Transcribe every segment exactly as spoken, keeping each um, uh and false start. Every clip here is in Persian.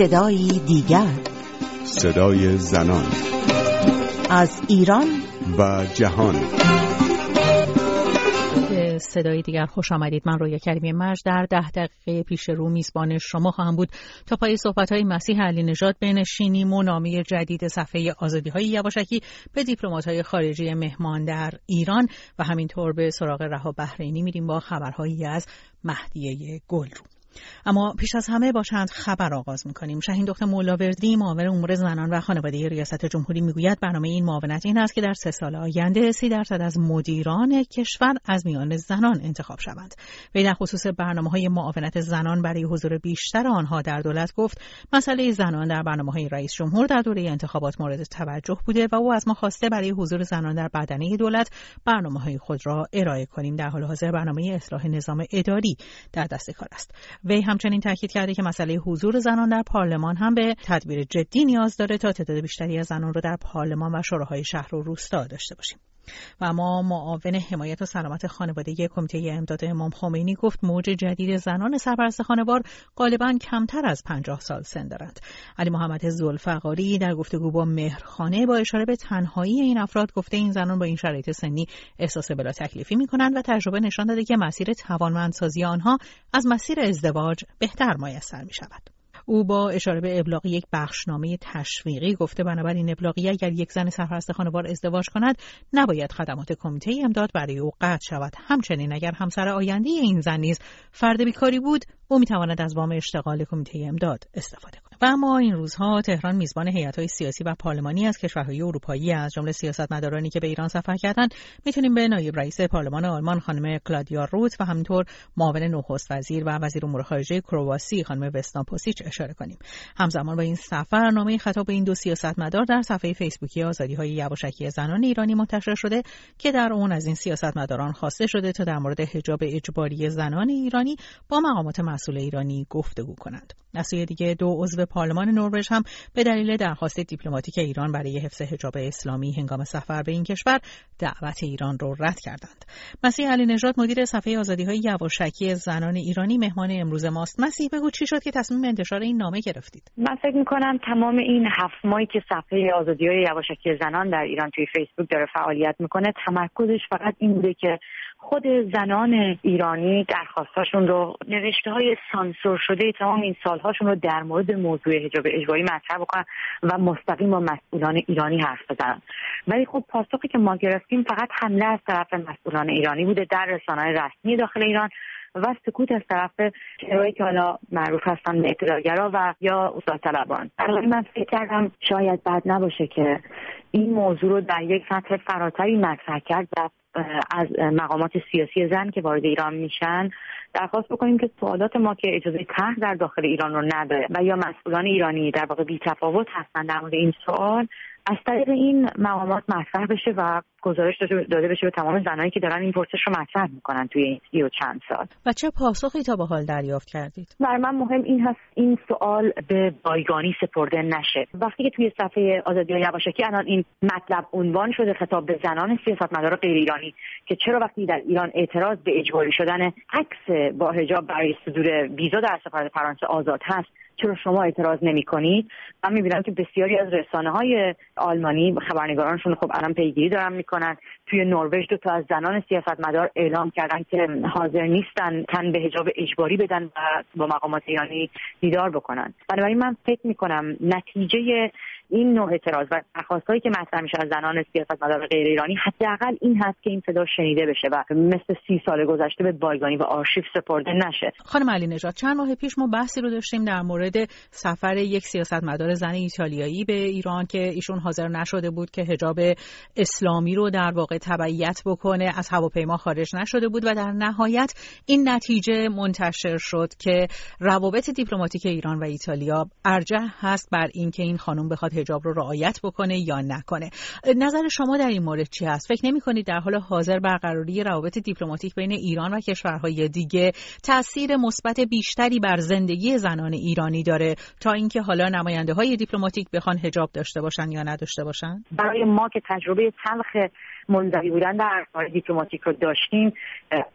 صدای دیگر، صدای زنان از ایران و جهان. صدای دیگر خوش آمدید. من رویا کریمی مرج در ده دقیقه پیش رو میزبان شما خواهم بود تا پای صحبت‌های مسیح علینژاد بنشینیم و نامه جدید صفحه آزادی‌های یواشکی به دیپلمات‌های خارجی مهمان در ایران و همینطور به سراغ رها بحرینی میریم با خبرهایی از مهدیه گلرو. اما پیش از همه با چند خبر آغاز می‌کنیم. شهیندخت مولا وردی، معاون امور زنان و خانواده ریاست جمهوری، میگوید برنامه این معاونت این است که در سه سال آینده سی درصد از مدیران کشور از میان زنان انتخاب شوند. وی در خصوص برنامه‌های معاونت زنان برای حضور بیشتر آنها در دولت گفت: مسئله زنان در برنامه‌های رئیس جمهور در دوره انتخابات مورد توجه بوده و او از ما خواسته برای حضور زنان در بدنه دولت برنامه‌های خود را ارائه کنیم. در حال حاضر برنامه اصلاح نظام اداری در دست کار است. وی همچنین تاکید کرده که مسئله حضور زنان در پارلمان هم به تدبیر جدی نیاز داره تا تعداد بیشتری از زنان رو در پارلمان و شوراهای شهر و روستا داشته باشیم. و ما معاون حمایت و سلامت خانواده کمیته امداد امام خمینی گفت موج جدید زنان سرپرست خانوار غالباً کمتر از پنجاه سال سن دارند. علی محمد ذوالفقاری در گفتگو با مهرخانه با اشاره به تنهایی این افراد گفته این زنان با این شرایط سنی احساس بلا تکلیفی می‌کنند و تجربه نشان داده که مسیر توانمندسازی آنها از مسیر ازدواج بهتر میسر می‌شود. او با اشاره به ابلاغ یک بخشنامه تشویقی گفته بنابراین ابلاغیه اگر یک زن سرپرست خانوار ازدواج کند نباید خدمات کمیته امداد برای او قطع شود. همچنین اگر همسر آینده این زن نیز فرد بیکاری بود او میتواند از وام اشتغال کمیته امداد استفاده کند. و اما این روزها تهران میزبان هیئت‌های سیاسی و پارلمانی از کشورهای اروپایی از جمله سیاستمدارانی که به ایران سفر کردند میتونیم به نایب رئیس پارلمان آلمان خانم کلادیا روت و همینطور معاون نخست وزیر و وزیر امور خارجه کرواسی خانم وستاپوسیچ اشاره کنیم. همزمان با این سفر نامه خطاب این دو سیاستمدار در صفحه فیسبوکی آزادی‌های یواشکی زنان ایرانی منتشر شده که در آن از این سیاستمداران خواسته شده تا در مورد حجاب اجباری زنان ایرانی با مقامات مسئول ایرانی گفتگو کنند. از سوی دیگه دو عضو پارلمان نروژ هم به دلیل درخواست دیپلماتیک ایران برای حفظ حجاب اسلامی هنگام سفر به این کشور دعوت ایران را رد کردند. مسیح علینژاد مدیر صفحه آزادی‌های یواشکی زنان ایرانی مهمان امروز ماست. مسیح بگو چی شد که تصمیم انتشار این نامه گرفتید؟ من فکر می‌کنم تمام این هفت ماهی که صفحه آزادی‌های یواشکی زنان در ایران توی فیسبوک داره فعالیت می‌کنه تمرکزش فقط این بوده که خود زنان ایرانی درخواستاشون رو نوشته‌های سانسور شده تمام این سال‌هاشون رو در مورد موضوع حجاب اجباری مطرح بکنن و مستقیم با مسئولان ایرانی حرف بزنن. ولی خب پاسخی که ما گرفتیم فقط حمله از طرف مسئولان ایرانی بوده در رسانه‌های رسمی داخل ایران و سکوت از طرف چهره‌ای که حالا معروف هستن به اطلاع‌گرا و یا اصول‌طلبان. علاوه من فکر کردم شاید بد نباشه که این موضوع رو در یک سطح فراتری مطرح کرد و از مقامات سیاسی زن که وارد ایران میشن درخواست بکنیم که سوالات ما که اجازه طرح در داخل ایران رو نداره و یا مسئولان ایرانی در واقع بی‌تفاوت هستن در مورد این سوال از طریق این مقامات مطرح بشه و گزارش داده بشه به تمام زنایی که دارن این پرسش رو مطرح میکنن توی این سی و چند سال. و چه پاسخی تا به حال دریافت کردید؟ برای من مهم این هست این سوال به بایگانی سپرده نشه. وقتی که توی صفحه آزادی‌های یواشکی الان این مطلب عنوان شده خطاب به زنان سیاستمدار غیر ایرانی که چرا وقتی در ایران اعتراض به اجباری شدن عکس با حجاب برای صدور ویزا در سفارت فرانسه آزاد هست چرا شما اعتراض نمی‌کنید؟ من می‌بینم که بسیاری از رسانه‌های آلمانی خبرنگارانشون خب الان پیگیری دارن می‌کنن. توی نروژ دو تا از زنان سیاستمدار اعلام کردن که حاضر نیستن تن به حجاب اجباری بدن و با مقامات ایرانی دیدار بکنن. بنابراین من فکر می‌کنم نتیجه این نوع اعتراض و درخواست‌هایی که مطرح میشه از زنان سیاستمدار غیر ایرانی حداقل این هست که این صدا شنیده بشه و مثل سی سال گذشته به بایگانی و آرشیو سپرده نشه. خانم علینژاد چند ماه پیش ما بحثی رو داشتیم در مورد سفر یک سیاستمدار زن ایتالیایی به ایران که ایشون حاضر نشده بود که حجاب اسلامی رو در واقع تبعیت بکنه، از هواپیما خارج نشده بود و در نهایت این نتیجه منتشر شد که روابط دیپلماتیک ایران و ایتالیا ارجح هست بر اینکه این خانم بخواد حجاب رو رعایت بکنه یا نکنه. نظر شما در این مورد چی هست؟ فکر نمی‌کنید در حال حاضر برقراری روابط دیپلماتیک بین ایران و کشورهای دیگه تأثیر مثبت بیشتری بر زندگی زنان ایرانی داره تا اینکه حالا نماینده‌های دیپلماتیک بخوان حجاب داشته باشن یا نداشته باشن؟ برای ما که تجربه تلخ منزوی بودن در عرصه‌های دیپلماتیک رو داشتیم،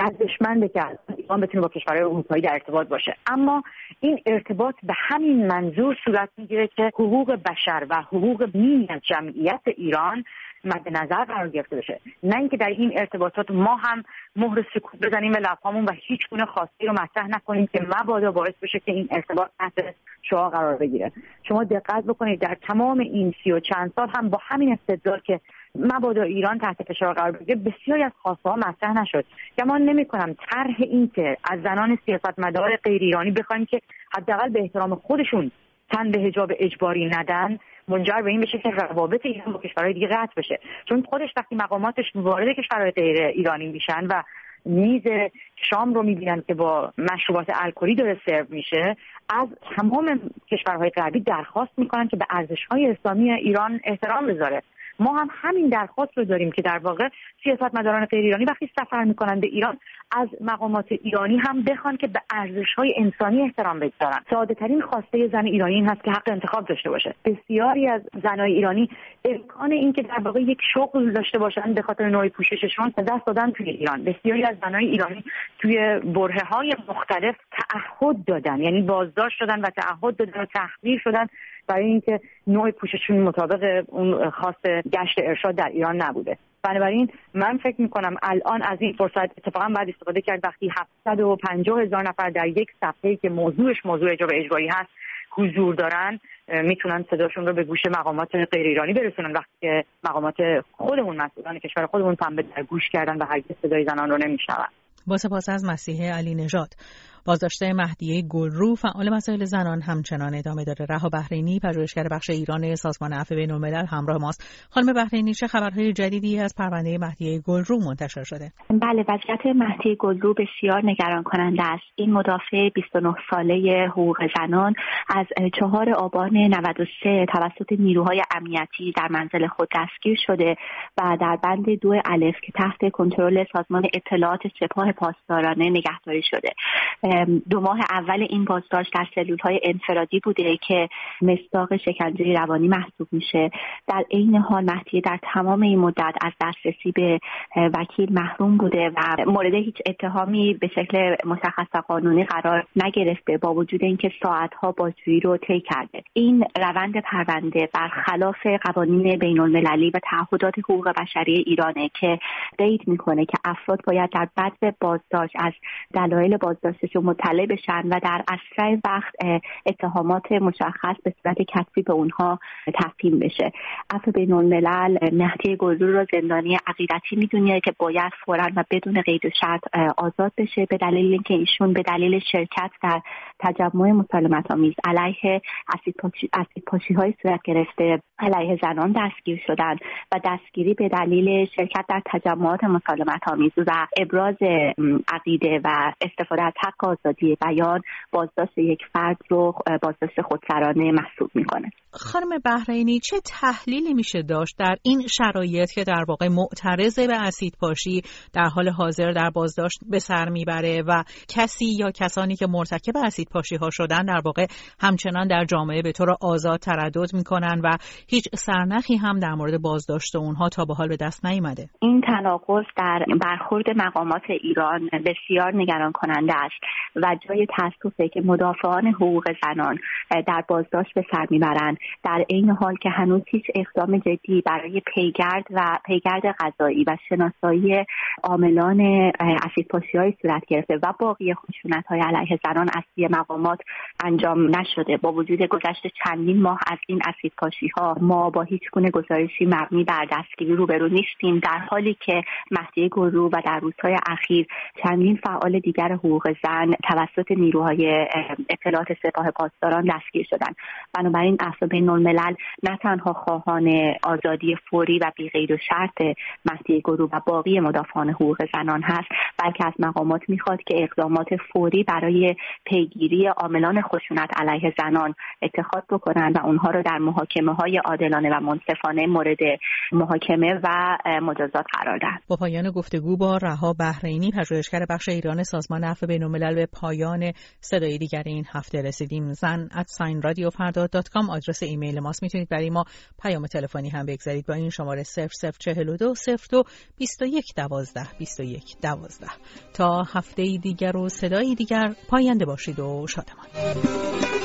ارزشمنده که ایران بتونه با کشورهای اروپایی در ارتباط باشه. اما این ارتباط به همین منظور صورت میگیره که حقوق بشر و حقوق نیمی از جمعیت ایران مد نظر قرار گرفته بشه، نه اینکه در این ارتباطات ما هم مهر سکوت بزنیم به لب‌هامون و هیچ گونه خواستی رو مطرح نکنیم که مبادا باعث بشه که این ارتباط تحت شعاع قرار بگیره. شما دقت بکنید در تمام این سی و چند سال هم با همین استدلال که مبادا ایران تحت فشار قرار بگیره بسیاری از خواسته ها مطرح نشد. گمان نمی‌کنم طرح این که از زنان سیاستمدار غیر ایرانی بخوایم که حداقل به احترام خودشون تن به حجاب اجباری ندن منجر به این بشه که روابط ایران با کشورهای دیگه قطع بشه، چون خودش وقتی مقاماتش وارد کشورهای غیر ایرانی میشن و میز شام رو میبینن که با مشروبات الکلی داره سرو میشه، از تمام کشورهای غربی درخواست میکنن که به ارزشهای اسلامی ایران احترام بذاره. ما هم همین درخواست رو داریم که در واقع سیاستمداران غیر ایرانی وقتی سفر میکنن به ایران از مقامات ایرانی هم بخوان که به ارزش‌های انسانی احترام بگذارن. ساده‌ترین خواسته زن ایرانی این هست که حق انتخاب داشته باشه. بسیاری از زنای ایرانی امکان این که در واقع یک شغل داشته باشن به خاطر نوع پوشششون دست دادن توی ایران. بسیاری از زنای ایرانی توی برهه‌های مختلف تعهد دادن، یعنی بازداشت شدن و تعهد دادن و تحقیر شدن برای اینکه نوع پوشششون مطابق اون خاص گشت ارشاد در ایران نبوده. بنابراین من فکر میکنم الان از این فرصت اتفاقا باید استفاده کرد. وقتی هفتصد و پنجاه هزار نفر در یک صفحه که موضوعش موضوع حجاب اجباری هست حضور دارن، میتونن صداشون رو به گوش مقامات غیر ایرانی برسونن وقتی که مقامات خودمون مسئولان کشور خودمون پنبه در گوش کردن و هرگز صدای زنان رو نمیشنون. با سپاس از مسیح علینژاد. بازداشته مهدیه گلرو، فعال مسائل زنان، همچنان ادامه داره. رها بحرینی، پژوهشگر بخش ایران سازمان عفو بین‌الملل همراه ماست. خانم بحرینی، چه خبرهای جدیدی از پرونده مهدیه گلرو منتشر شده؟ بله، وضعیت مهدیه گلرو بسیار نگران کننده است. این مدافع بیست و نه ساله حقوق زنان از چهارم آبان نود و سه توسط نیروهای امنیتی در منزل خود دستگیر شده و در بند دو الف که تحت کنترل سازمان اطلاعات سپاه پاسدارانه نگهداری شده. دو ماه اول این بازداشت در سلول‌های انفرادی بوده که مصداق شکنجه روانی محسوب میشه. در عین حال مهدیه در تمام این مدت از دسترسی به وکیل محروم بوده و مورد هیچ اتهامی به شکل مشخص و قانونی قرار نگرفته، با وجود اینکه ساعت‌ها بازجویی رو طی کرده. این روند پرونده برخلاف قوانین بین‌المللی و تعهدات حقوق بشری ایرانه که قید میکنه که افراد باید در بدو بازداشت از دلایل بازداشت و مطلع بشن و در اسرع وقت اتهامات مشخص به صورت کتبی به اونها تفهیم بشه. عفو بین‌الملل مهدیه گلرو را زندانی عقیدتی میدونه که باید فوراً و بدون قید و شرط آزاد بشه، به دلیل اینکه ایشون به دلیل شرکت در تجمع مسالمت‌آمیز علیه اسیدپاشی‌های صورت گرفته علیه زنان دستگیر شدند و دستگیری به دلیل شرکت در تجمعات مسالمت‌آمیز و ابراز عقیده و استفاده از حق آزادی بیان بازداشت یک فرد رو بازداشت خودسرانه محسوب میکنه. خانم بحرینی، چه تحلیلی میشه داشت در این شرایط که در واقع معترضه به اسیدپاشی در حال حاضر در بازداشت به سر میبره و کسی یا کسانی که مرتکب اسیدپاشی ها شدن در واقع همچنان در جامعه به طور آزاد تردد میکنن و هیچ سرنخی هم در مورد بازداشت اونها تا به حال به دست نیامده؟ این تناقض در برخورد مقامات ایران بسیار نگران کننده است و جای تأسفه که مدافعان حقوق زنان در بازداشت به سر میبرند، در عین حال که هنوز هیچ اقدام جدی برای پیگرد و پیگرد قضایی و شناسایی عاملان اسیدپاشی‌های صورت گرفته و باقی خشونت‌های علیه زنان از سوی مقامات انجام نشده. با وجود گذشت چندین ماه از این اسیدپاشی‌ها ما با هیچ گونه گزارشی مبنی بر دستگیری روبرو نیستیم، در حالی که مهدیه گلرو و در روزهای اخیر چندین فعال دیگر حقوق زن توسط نیروهای اطلاعات سپاه پاسداران دستگیر شدند. بنابراین عفو بین‌الملل نه تنها خواهان آزادی فوری و بی قید و شرط مهدیه گلرو و باقی مدافعان حقوق زنان هست، بلکه از مقامات میخواد که اقدامات فوری برای پیگیری عاملان خشونت علیه زنان اتخاذ بکنند و اونها رو در محاکمه‌های عادلانه و منصفانه مورد محاکمه و مجازات قرار دهند. با پایان گفتگو با رها بحرینی، پژوهشگر بخش ایران سازمان عفو بین‌الملل، به پایان صدای دیگر این هفته رسیدیم. زن ادساین رادیو فردا دات کام آدرس ایمیل ماست. میتونید برای ما پیام تلفنی هم بگذارید با این شماره صفر صفر چهل و دو صفر دو بیست و یک دوازده بیست و یک دوازده. تا هفته دیگر و صدای دیگر، پاینده باشید و شادمان.